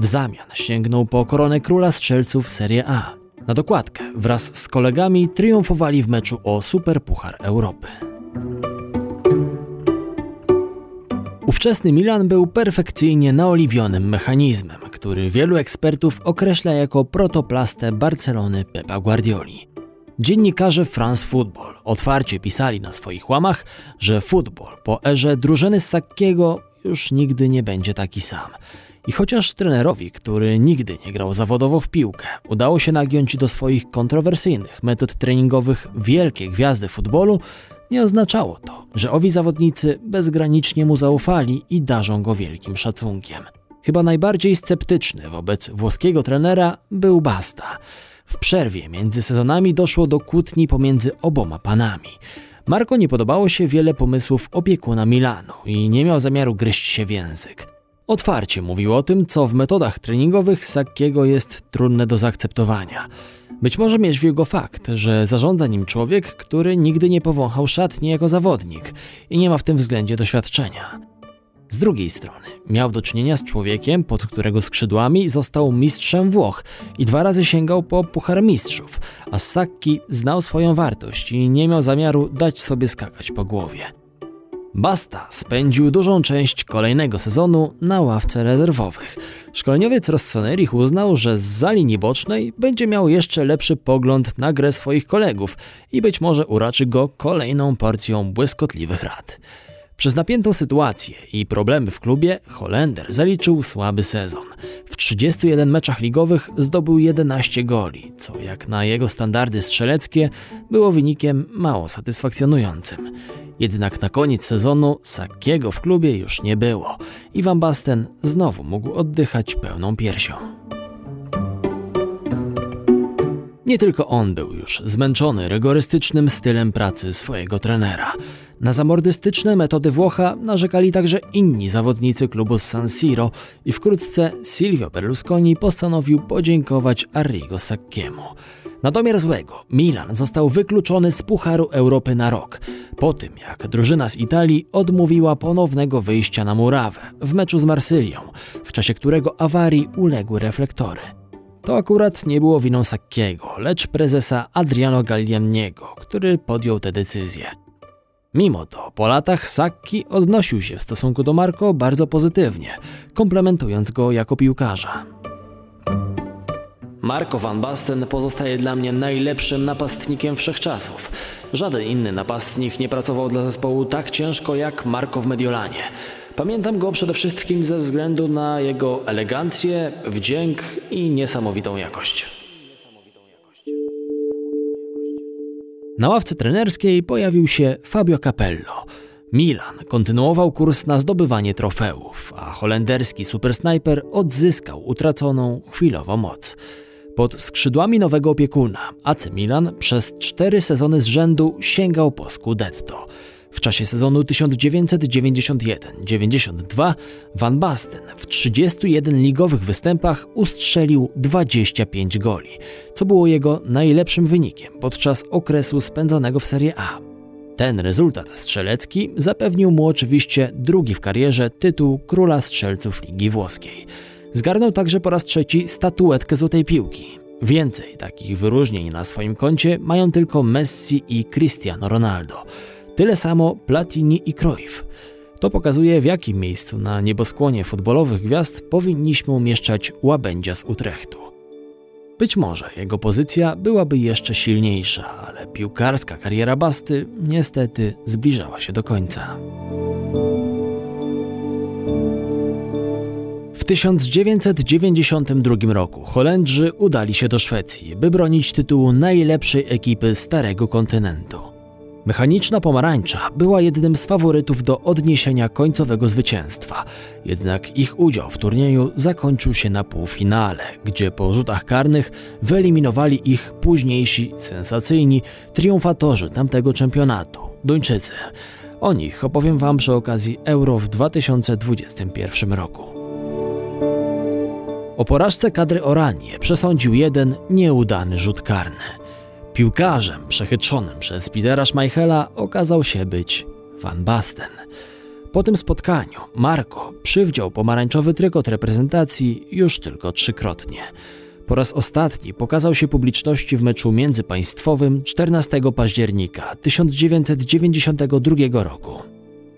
W zamian sięgnął po koronę króla strzelców Serie A. Na dokładkę wraz z kolegami triumfowali w meczu o Superpuchar Europy. Ówczesny Milan był perfekcyjnie naoliwionym mechanizmem, który wielu ekspertów określa jako protoplastę Barcelony Pepa Guardioli. Dziennikarze France Football otwarcie pisali na swoich łamach, że futbol po erze drużyny Sacchiego już nigdy nie będzie taki sam. I chociaż trenerowi, który nigdy nie grał zawodowo w piłkę, udało się nagiąć do swoich kontrowersyjnych metod treningowych wielkie gwiazdy futbolu, nie oznaczało to, że owi zawodnicy bezgranicznie mu zaufali i darzą go wielkim szacunkiem. Chyba najbardziej sceptyczny wobec włoskiego trenera był Basta. W przerwie między sezonami doszło do kłótni pomiędzy oboma panami. Marco nie podobało się wiele pomysłów opiekuna Milanu i nie miał zamiaru gryźć się w język. Otwarcie mówił o tym, co w metodach treningowych Sacchiego jest trudne do zaakceptowania. Być może mierzwił go fakt, że zarządza nim człowiek, który nigdy nie powąchał szatni jako zawodnik i nie ma w tym względzie doświadczenia. Z drugiej strony miał do czynienia z człowiekiem, pod którego skrzydłami został mistrzem Włoch i dwa razy sięgał po Puchar Mistrzów, a Sacchi znał swoją wartość i nie miał zamiaru dać sobie skakać po głowie. Basta spędził dużą część kolejnego sezonu na ławce rezerwowych. Szkoleniowiec Rossoneri uznał, że zza linii bocznej będzie miał jeszcze lepszy pogląd na grę swoich kolegów i być może uraczy go kolejną porcją błyskotliwych rad. Przez napiętą sytuację i problemy w klubie Holender zaliczył słaby sezon. W trzydziestu jeden meczach ligowych zdobył jedenaście goli, co jak na jego standardy strzeleckie było wynikiem mało satysfakcjonującym. Jednak na koniec sezonu Sacchiego w klubie już nie było i Van Basten znowu mógł oddychać pełną piersią. Nie tylko on był już zmęczony rygorystycznym stylem pracy swojego trenera. Na zamordystyczne metody Włocha narzekali także inni zawodnicy klubu z San Siro i wkrótce Silvio Berlusconi postanowił podziękować Arrigo Sacchiemu. Na domiar złego Milan został wykluczony z Pucharu Europy na rok, po tym jak drużyna z Italii odmówiła ponownego wyjścia na murawę w meczu z Marsylią, w czasie którego awarii uległy reflektory. To akurat nie było winą Sacchiego, lecz prezesa Adriano Gallianiego, który podjął tę decyzję. Mimo to po latach Sacchi odnosił się w stosunku do Marco bardzo pozytywnie, komplementując go jako piłkarza. Marco Van Basten pozostaje dla mnie najlepszym napastnikiem wszechczasów. Żaden inny napastnik nie pracował dla zespołu tak ciężko jak Marco w Mediolanie. Pamiętam go przede wszystkim ze względu na jego elegancję, wdzięk i niesamowitą jakość. Na ławce trenerskiej pojawił się Fabio Capello. Milan kontynuował kurs na zdobywanie trofeów, a holenderski supersnajper odzyskał utraconą chwilowo moc. Pod skrzydłami nowego opiekuna A C Milan przez cztery sezony z rzędu sięgał po Scudetto. W czasie sezonu tysiąc dziewięćset dziewięćdziesiąt jeden dziewięćdziesiąt dwa Van Basten w trzydziestu jeden ligowych występach ustrzelił dwadzieścia pięć goli, co było jego najlepszym wynikiem podczas okresu spędzonego w Serie A. Ten rezultat strzelecki zapewnił mu oczywiście drugi w karierze tytuł Króla Strzelców Ligi Włoskiej. Zgarnął także po raz trzeci statuetkę Złotej Piłki. Więcej takich wyróżnień na swoim koncie mają tylko Messi i Cristiano Ronaldo. Tyle samo Platini i Cruyff. To pokazuje, w jakim miejscu na nieboskłonie futbolowych gwiazd powinniśmy umieszczać łabędzia z Utrechtu. Być może jego pozycja byłaby jeszcze silniejsza, ale piłkarska kariera Basty niestety zbliżała się do końca. W tysiąc dziewięćset dziewięćdziesiątym drugim roku Holendrzy udali się do Szwecji, by bronić tytułu najlepszej ekipy Starego Kontynentu. Mechaniczna pomarańcza była jednym z faworytów do odniesienia końcowego zwycięstwa, jednak ich udział w turnieju zakończył się na półfinale, gdzie po rzutach karnych wyeliminowali ich późniejsi, sensacyjni triumfatorzy tamtego czempionatu – Duńczycy. O nich opowiem Wam przy okazji Euro w dwa tysiące dwudziestym pierwszym roku. O porażce kadry Oranje przesądził jeden nieudany rzut karny. Piłkarzem przechytrzonym przez Petera Schmeichela okazał się być Van Basten. Po tym spotkaniu Marco przywdział pomarańczowy trykot reprezentacji już tylko trzykrotnie. Po raz ostatni pokazał się publiczności w meczu międzypaństwowym czternastego października tysiąc dziewięćset dziewięćdziesiątego drugiego roku.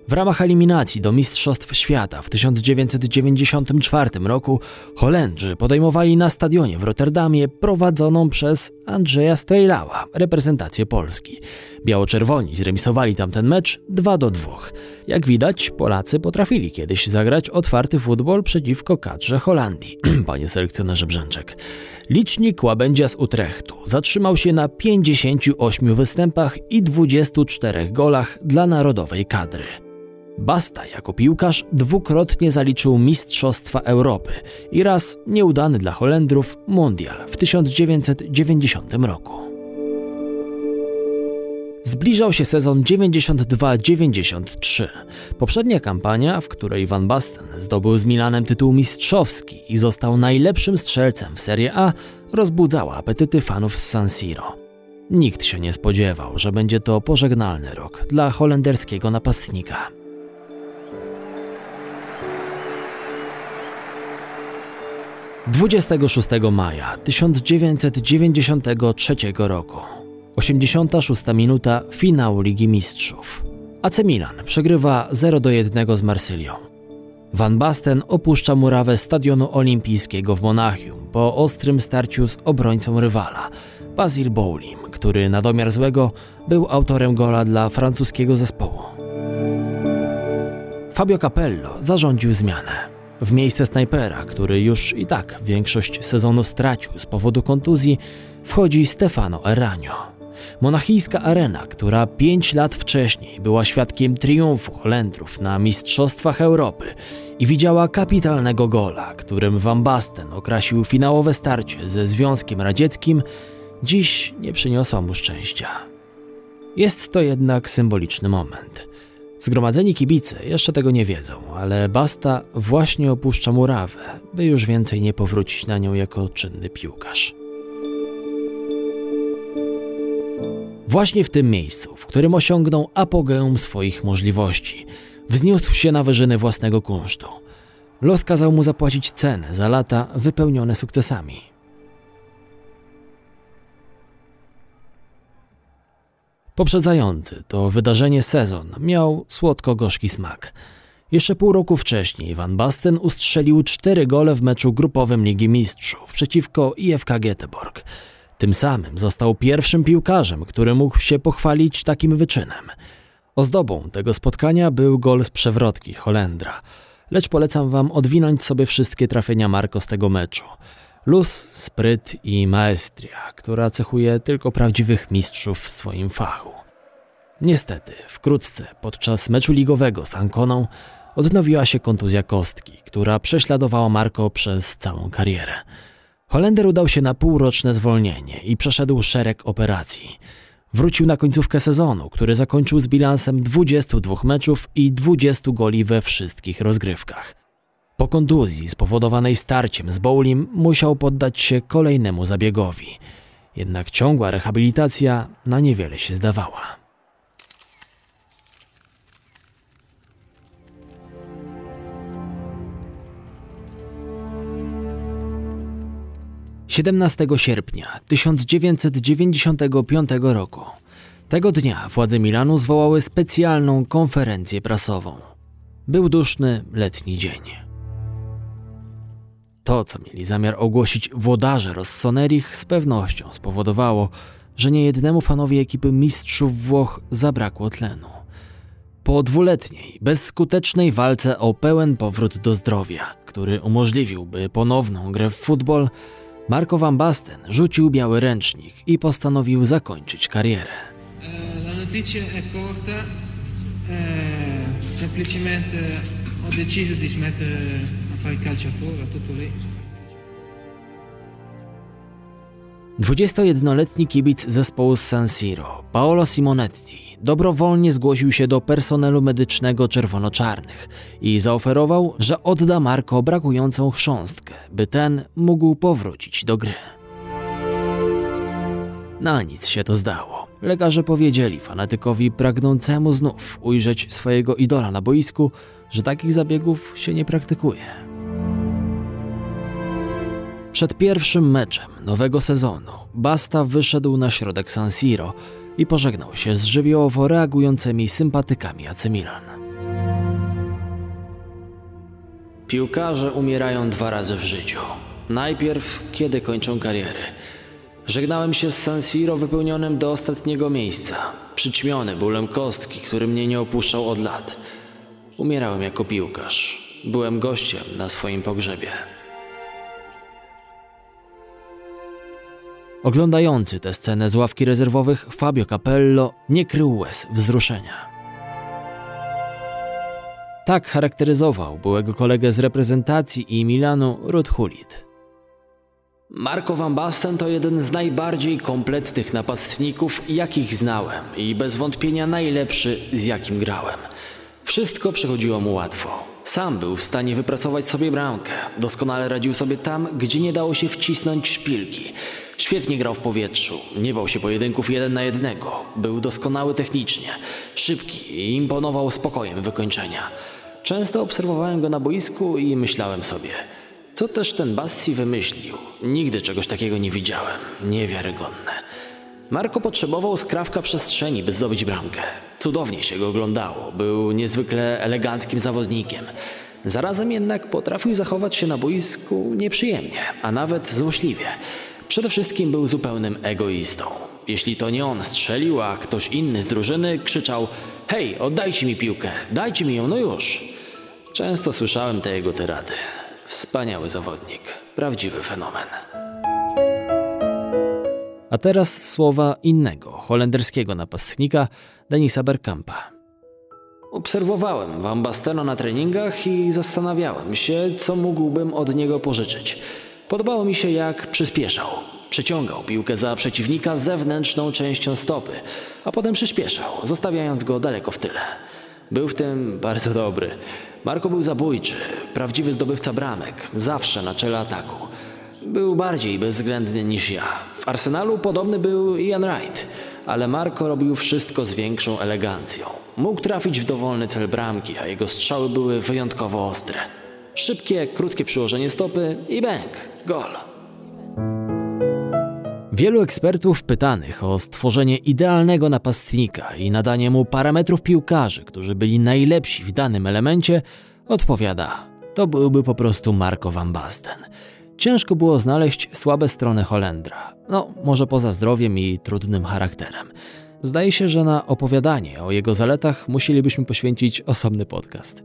W ramach eliminacji do Mistrzostw Świata w tysiąc dziewięćset dziewięćdziesiątym czwartym roku Holendrzy podejmowali na stadionie w Rotterdamie prowadzoną przez Andrzeja Strejlała, reprezentację Polski. Biało-czerwoni zremisowali tamten mecz dwa do dwóch. Jak widać, Polacy potrafili kiedyś zagrać otwarty futbol przeciwko kadrze Holandii. Panie selekcjonerze Brzęczek. Licznik łabędzia z Utrechtu zatrzymał się na pięćdziesięciu ośmiu występach i dwudziestu czterech golach dla narodowej kadry. Basta jako piłkarz dwukrotnie zaliczył Mistrzostwa Europy i raz nieudany dla Holendrów Mundial w tysiąc dziewięćset dziewięćdziesiątym roku. Zbliżał się sezon dziewięćdziesiąt dwa dziewięćdziesiąt trzy. Poprzednia kampania, w której Van Basten zdobył z Milanem tytuł mistrzowski i został najlepszym strzelcem w Serie A, rozbudzała apetyty fanów z San Siro. Nikt się nie spodziewał, że będzie to pożegnalny rok dla holenderskiego napastnika. dwudziestego szóstego maja tysiąc dziewięćset dziewięćdziesiątego trzeciego roku. osiemdziesiąta szósta minuta finału Ligi Mistrzów. A C Milan przegrywa zero do jednego z Marsylią. Van Basten opuszcza murawę Stadionu Olimpijskiego w Monachium po ostrym starciu z obrońcą rywala, Basile Boulim, który na domiar złego był autorem gola dla francuskiego zespołu. Fabio Capello zarządził zmianę. W miejsce snajpera, który już i tak większość sezonu stracił z powodu kontuzji, wchodzi Stefano Erranio. Monachijska arena, która pięć lat wcześniej była świadkiem triumfu Holendrów na Mistrzostwach Europy i widziała kapitalnego gola, którym Van Basten okrasił finałowe starcie ze Związkiem Radzieckim, dziś nie przyniosła mu szczęścia. Jest to jednak symboliczny moment. Zgromadzeni kibice jeszcze tego nie wiedzą, ale Basta właśnie opuszcza murawę, by już więcej nie powrócić na nią jako czynny piłkarz. Właśnie w tym miejscu, w którym osiągnął apogeum swoich możliwości, wzniósł się na wyżyny własnego kunsztu. Los kazał mu zapłacić cenę za lata wypełnione sukcesami. Poprzedzający to wydarzenie sezon miał słodko-gorzki smak. Jeszcze pół roku wcześniej Van Basten ustrzelił cztery gole w meczu grupowym Ligi Mistrzów przeciwko I F K Göteborg. Tym samym został pierwszym piłkarzem, który mógł się pochwalić takim wyczynem. Ozdobą tego spotkania był gol z przewrotki Holendra, lecz polecam wam odwinąć sobie wszystkie trafienia Marco z tego meczu. Luz, spryt i maestria, która cechuje tylko prawdziwych mistrzów w swoim fachu. Niestety, wkrótce podczas meczu ligowego z Anconą odnowiła się kontuzja kostki, która prześladowała Marco przez całą karierę. Holender udał się na półroczne zwolnienie i przeszedł szereg operacji. Wrócił na końcówkę sezonu, który zakończył z bilansem dwudziestu dwóch meczów i dwudziestu goli we wszystkich rozgrywkach. Po kontuzji spowodowanej starciem z Boulim musiał poddać się kolejnemu zabiegowi. Jednak ciągła rehabilitacja na niewiele się zdawała. siedemnastego sierpnia tysiąc dziewięćset dziewięćdziesiątego piątego roku. Tego dnia władze Milanu zwołały specjalną konferencję prasową. Był duszny letni dzień. To, co mieli zamiar ogłosić włodarze Rossonerich, z pewnością spowodowało, że niejednemu fanowi ekipy mistrzów Włoch zabrakło tlenu. Po dwuletniej, bezskutecznej walce o pełen powrót do zdrowia, który umożliwiłby ponowną grę w futbol, Marco Van Basten rzucił biały ręcznik i postanowił zakończyć karierę. La notizia è corta, semplicemente ho deciso di smettere. dwudziestojednoletni kibic zespołu z San Siro, Paolo Simonetti, dobrowolnie zgłosił się do personelu medycznego czerwono-czarnych i zaoferował, że odda Marco brakującą chrząstkę, by ten mógł powrócić do gry. Na nic się to zdało. Lekarze powiedzieli fanatykowi pragnącemu znów ujrzeć swojego idola na boisku, że takich zabiegów się nie praktykuje. Przed pierwszym meczem nowego sezonu Basta wyszedł na środek San Siro i pożegnał się z żywiołowo reagującymi sympatykami A C Milan. Piłkarze umierają dwa razy w życiu. Najpierw, kiedy kończą karierę. Żegnałem się z San Siro wypełnionym do ostatniego miejsca, przyćmiony bólem kostki, który mnie nie opuszczał od lat. Umierałem jako piłkarz. Byłem gościem na swoim pogrzebie. Oglądający tę scenę z ławki rezerwowych Fabio Capello nie krył łez wzruszenia. Tak charakteryzował byłego kolegę z reprezentacji i Milanu Ruud Gullit. Marco Van Basten to jeden z najbardziej kompletnych napastników, jakich znałem i bez wątpienia najlepszy, z jakim grałem. Wszystko przychodziło mu łatwo. Sam był w stanie wypracować sobie bramkę. Doskonale radził sobie tam, gdzie nie dało się wcisnąć szpilki. Świetnie grał w powietrzu. Nie bał się pojedynków jeden na jednego. Był doskonały technicznie, szybki i imponował spokojem wykończenia. Często obserwowałem go na boisku i myślałem sobie, co też ten Bassi wymyślił. Nigdy czegoś takiego nie widziałem. Niewiarygodne. Marco potrzebował skrawka przestrzeni, by zdobyć bramkę. Cudownie się go oglądało, był niezwykle eleganckim zawodnikiem. Zarazem jednak potrafił zachować się na boisku nieprzyjemnie, a nawet złośliwie. Przede wszystkim był zupełnym egoistą. Jeśli to nie on strzelił, a ktoś inny z drużyny, krzyczał „Hej, oddajcie mi piłkę, dajcie mi ją, no już!” Często słyszałem te jego tyrady. Wspaniały zawodnik, prawdziwy fenomen. A teraz słowa innego, holenderskiego napastnika, Denisa Bergkampa. Obserwowałem Van Bastena na treningach i zastanawiałem się, co mógłbym od niego pożyczyć. Podobało mi się, jak przyspieszał. Przeciągał piłkę za przeciwnika zewnętrzną częścią stopy, a potem przyspieszał, zostawiając go daleko w tyle. Był w tym bardzo dobry. Marco był zabójczy, prawdziwy zdobywca bramek, zawsze na czele ataku. Był bardziej bezwzględny niż ja. W Arsenalu podobny był Ian Wright, ale Marco robił wszystko z większą elegancją. Mógł trafić w dowolny cel bramki, a jego strzały były wyjątkowo ostre. Szybkie, krótkie przyłożenie stopy i bęk, gol. Wielu ekspertów pytanych o stworzenie idealnego napastnika i nadanie mu parametrów piłkarzy, którzy byli najlepsi w danym elemencie, odpowiada, to byłby po prostu Marco Van Basten. Ciężko było znaleźć słabe strony Holendra, no może poza zdrowiem i trudnym charakterem. Zdaje się, że na opowiadanie o jego zaletach musielibyśmy poświęcić osobny podcast.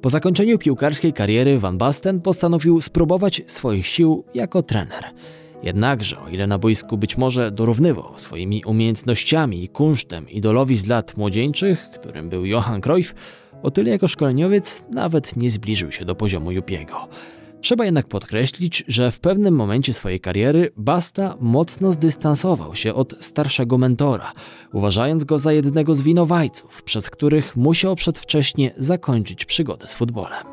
Po zakończeniu piłkarskiej kariery Van Basten postanowił spróbować swoich sił jako trener. Jednakże, o ile na boisku być może dorównywał swoimi umiejętnościami i kunsztem idolowi z lat młodzieńczych, którym był Johan Cruyff, o tyle jako szkoleniowiec nawet nie zbliżył się do poziomu Jupiego. Trzeba jednak podkreślić, że w pewnym momencie swojej kariery Basta mocno zdystansował się od starszego mentora, uważając go za jednego z winowajców, przez których musiał przedwcześnie zakończyć przygodę z futbolem.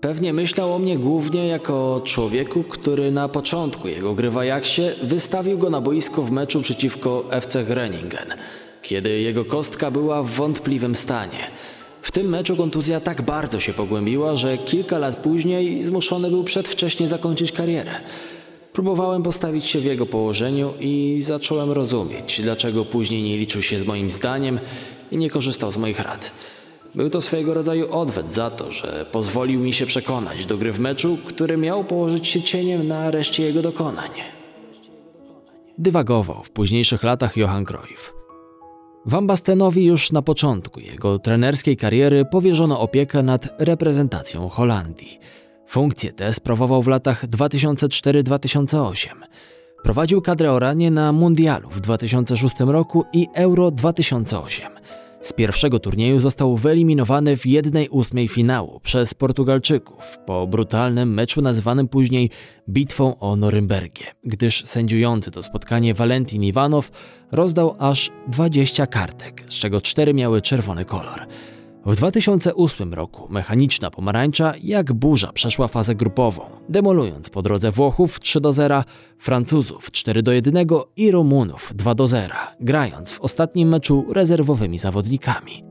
Pewnie myślał o mnie głównie jako o człowieku, który na początku jego gry w Ajaxie wystawił go na boisko w meczu przeciwko F C Groningen, kiedy jego kostka była w wątpliwym stanie. W tym meczu kontuzja tak bardzo się pogłębiła, że kilka lat później zmuszony był przedwcześnie zakończyć karierę. Próbowałem postawić się w jego położeniu i zacząłem rozumieć, dlaczego później nie liczył się z moim zdaniem i nie korzystał z moich rad. Był to swojego rodzaju odwet za to, że pozwolił mi się przekonać do gry w meczu, który miał położyć się cieniem na reszcie jego dokonań. Dywagował w późniejszych latach Johan Cruyff. Van Bastenowi już na początku jego trenerskiej kariery powierzono opiekę nad reprezentacją Holandii. Funkcję tę sprawował w latach dwa tysiące czwarty do dwa tysiące ósmego. Prowadził kadrę Oranje na mundialu w dwa tysiące szóstym roku i Euro dwa tysiące ósmego. Z pierwszego turnieju został wyeliminowany w jednej ósmej finału przez Portugalczyków po brutalnym meczu nazwanym później Bitwą o Norymbergię, gdyż sędziujący to spotkanie Walentin Iwanow rozdał aż dwadzieścia kartek, z czego cztery miały czerwony kolor. W dwa tysiące ósmym roku mechaniczna pomarańcza jak burza przeszła fazę grupową, demolując po drodze Włochów trzy do zera, Francuzów cztery do jednego i Rumunów dwa do zera, grając w ostatnim meczu rezerwowymi zawodnikami.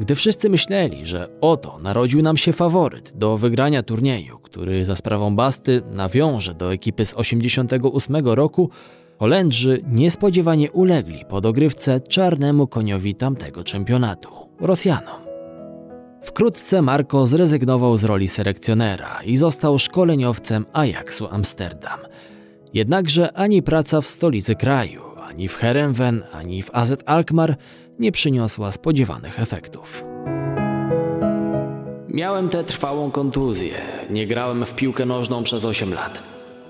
Gdy wszyscy myśleli, że oto narodził nam się faworyt do wygrania turnieju, który za sprawą Basty nawiąże do ekipy z osiemdziesiątego ósmego roku, Holendrzy niespodziewanie ulegli po dogrywce czarnemu koniowi tamtego czempionatu – Rosjanom. Wkrótce Marco zrezygnował z roli selekcjonera i został szkoleniowcem Ajaxu Amsterdam. Jednakże ani praca w stolicy kraju, ani w Heerenveen, ani w A Z Alkmaar nie przyniosła spodziewanych efektów. Miałem tę trwałą kontuzję, nie grałem w piłkę nożną przez osiem lat.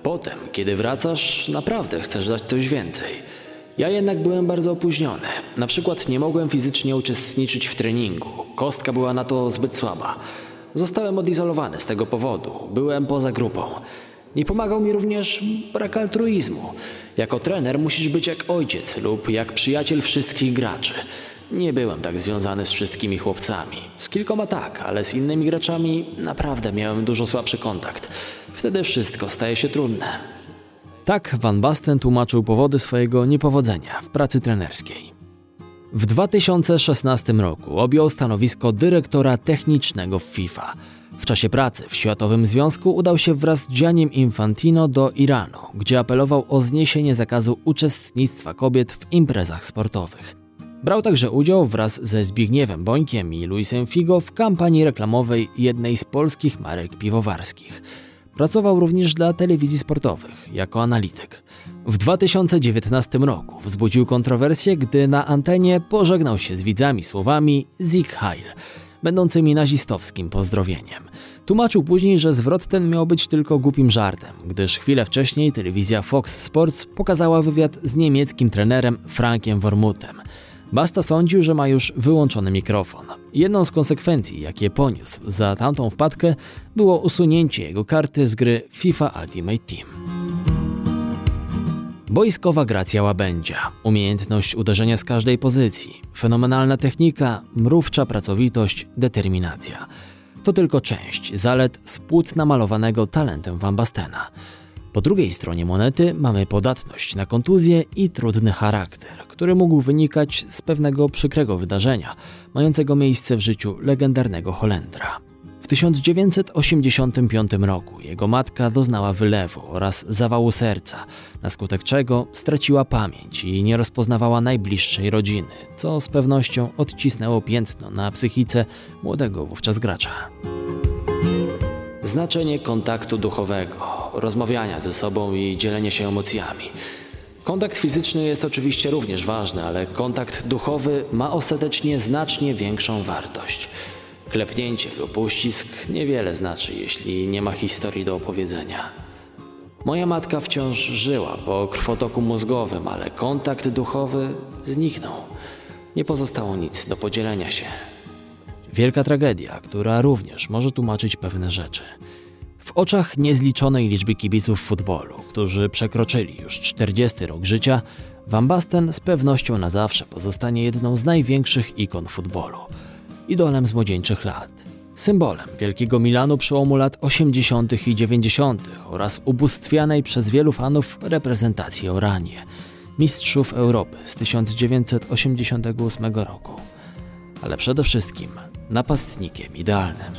Potem, kiedy wracasz, naprawdę chcesz dać coś więcej. Ja jednak byłem bardzo opóźniony. Na przykład nie mogłem fizycznie uczestniczyć w treningu. Kostka była na to zbyt słaba. Zostałem odizolowany z tego powodu. Byłem poza grupą. Nie pomagał mi również brak altruizmu. Jako trener musisz być jak ojciec lub jak przyjaciel wszystkich graczy. Nie byłem tak związany z wszystkimi chłopcami. Z kilkoma tak, ale z innymi graczami naprawdę miałem dużo słabszy kontakt. Wtedy wszystko staje się trudne. Tak Van Basten tłumaczył powody swojego niepowodzenia w pracy trenerskiej. W dwa tysiące szesnastym roku objął stanowisko dyrektora technicznego w FIFA. W czasie pracy w Światowym Związku udał się wraz z Gianniem Infantino do Iranu, gdzie apelował o zniesienie zakazu uczestnictwa kobiet w imprezach sportowych. Brał także udział wraz ze Zbigniewem Bońkiem i Luisem Figo w kampanii reklamowej jednej z polskich marek piwowarskich. Pracował również dla telewizji sportowych jako analityk. W dwa tysiące dziewiętnastym roku wzbudził kontrowersję, gdy na antenie pożegnał się z widzami słowami Sieg Heil, będącymi nazistowskim pozdrowieniem. Tłumaczył później, że zwrot ten miał być tylko głupim żartem, gdyż chwilę wcześniej telewizja Fox Sports pokazała wywiad z niemieckim trenerem Frankiem Wormutem. Basta sądził, że ma już wyłączony mikrofon. Jedną z konsekwencji, jakie poniósł za tamtą wpadkę, było usunięcie jego karty z gry FIFA Ultimate Team. Boiskowa gracja łabędzia, umiejętność uderzenia z każdej pozycji, fenomenalna technika, mrówcza pracowitość, determinacja. To tylko część zalet z płótna malowanego talentem Van Bastena. Po drugiej stronie monety mamy podatność na kontuzję i trudny charakter, który mógł wynikać z pewnego przykrego wydarzenia, mającego miejsce w życiu legendarnego Holendra. W tysiąc dziewięćset osiemdziesiątym piątym roku jego matka doznała wylewu oraz zawału serca, na skutek czego straciła pamięć i nie rozpoznawała najbliższej rodziny, co z pewnością odcisnęło piętno na psychice młodego wówczas gracza. Znaczenie kontaktu duchowego, rozmawiania ze sobą i dzielenia się emocjami. Kontakt fizyczny jest oczywiście również ważny, ale kontakt duchowy ma ostatecznie znacznie większą wartość. Klepnięcie lub uścisk niewiele znaczy, jeśli nie ma historii do opowiedzenia. Moja matka wciąż żyła po krwotoku mózgowym, ale kontakt duchowy zniknął. Nie pozostało nic do podzielenia się. Wielka tragedia, która również może tłumaczyć pewne rzeczy. W oczach niezliczonej liczby kibiców futbolu, którzy przekroczyli już czterdziesty rok życia, Van Basten z pewnością na zawsze pozostanie jedną z największych ikon futbolu. Idolem z młodzieńczych lat. Symbolem wielkiego Milanu przełomu lat osiemdziesiątych i dziewięćdziesiątych oraz ubóstwianej przez wielu fanów reprezentacji Oranje, mistrzów Europy z tysiąc dziewięćset osiemdziesiątego ósmego roku. Ale przede wszystkim napastnikiem idealnym.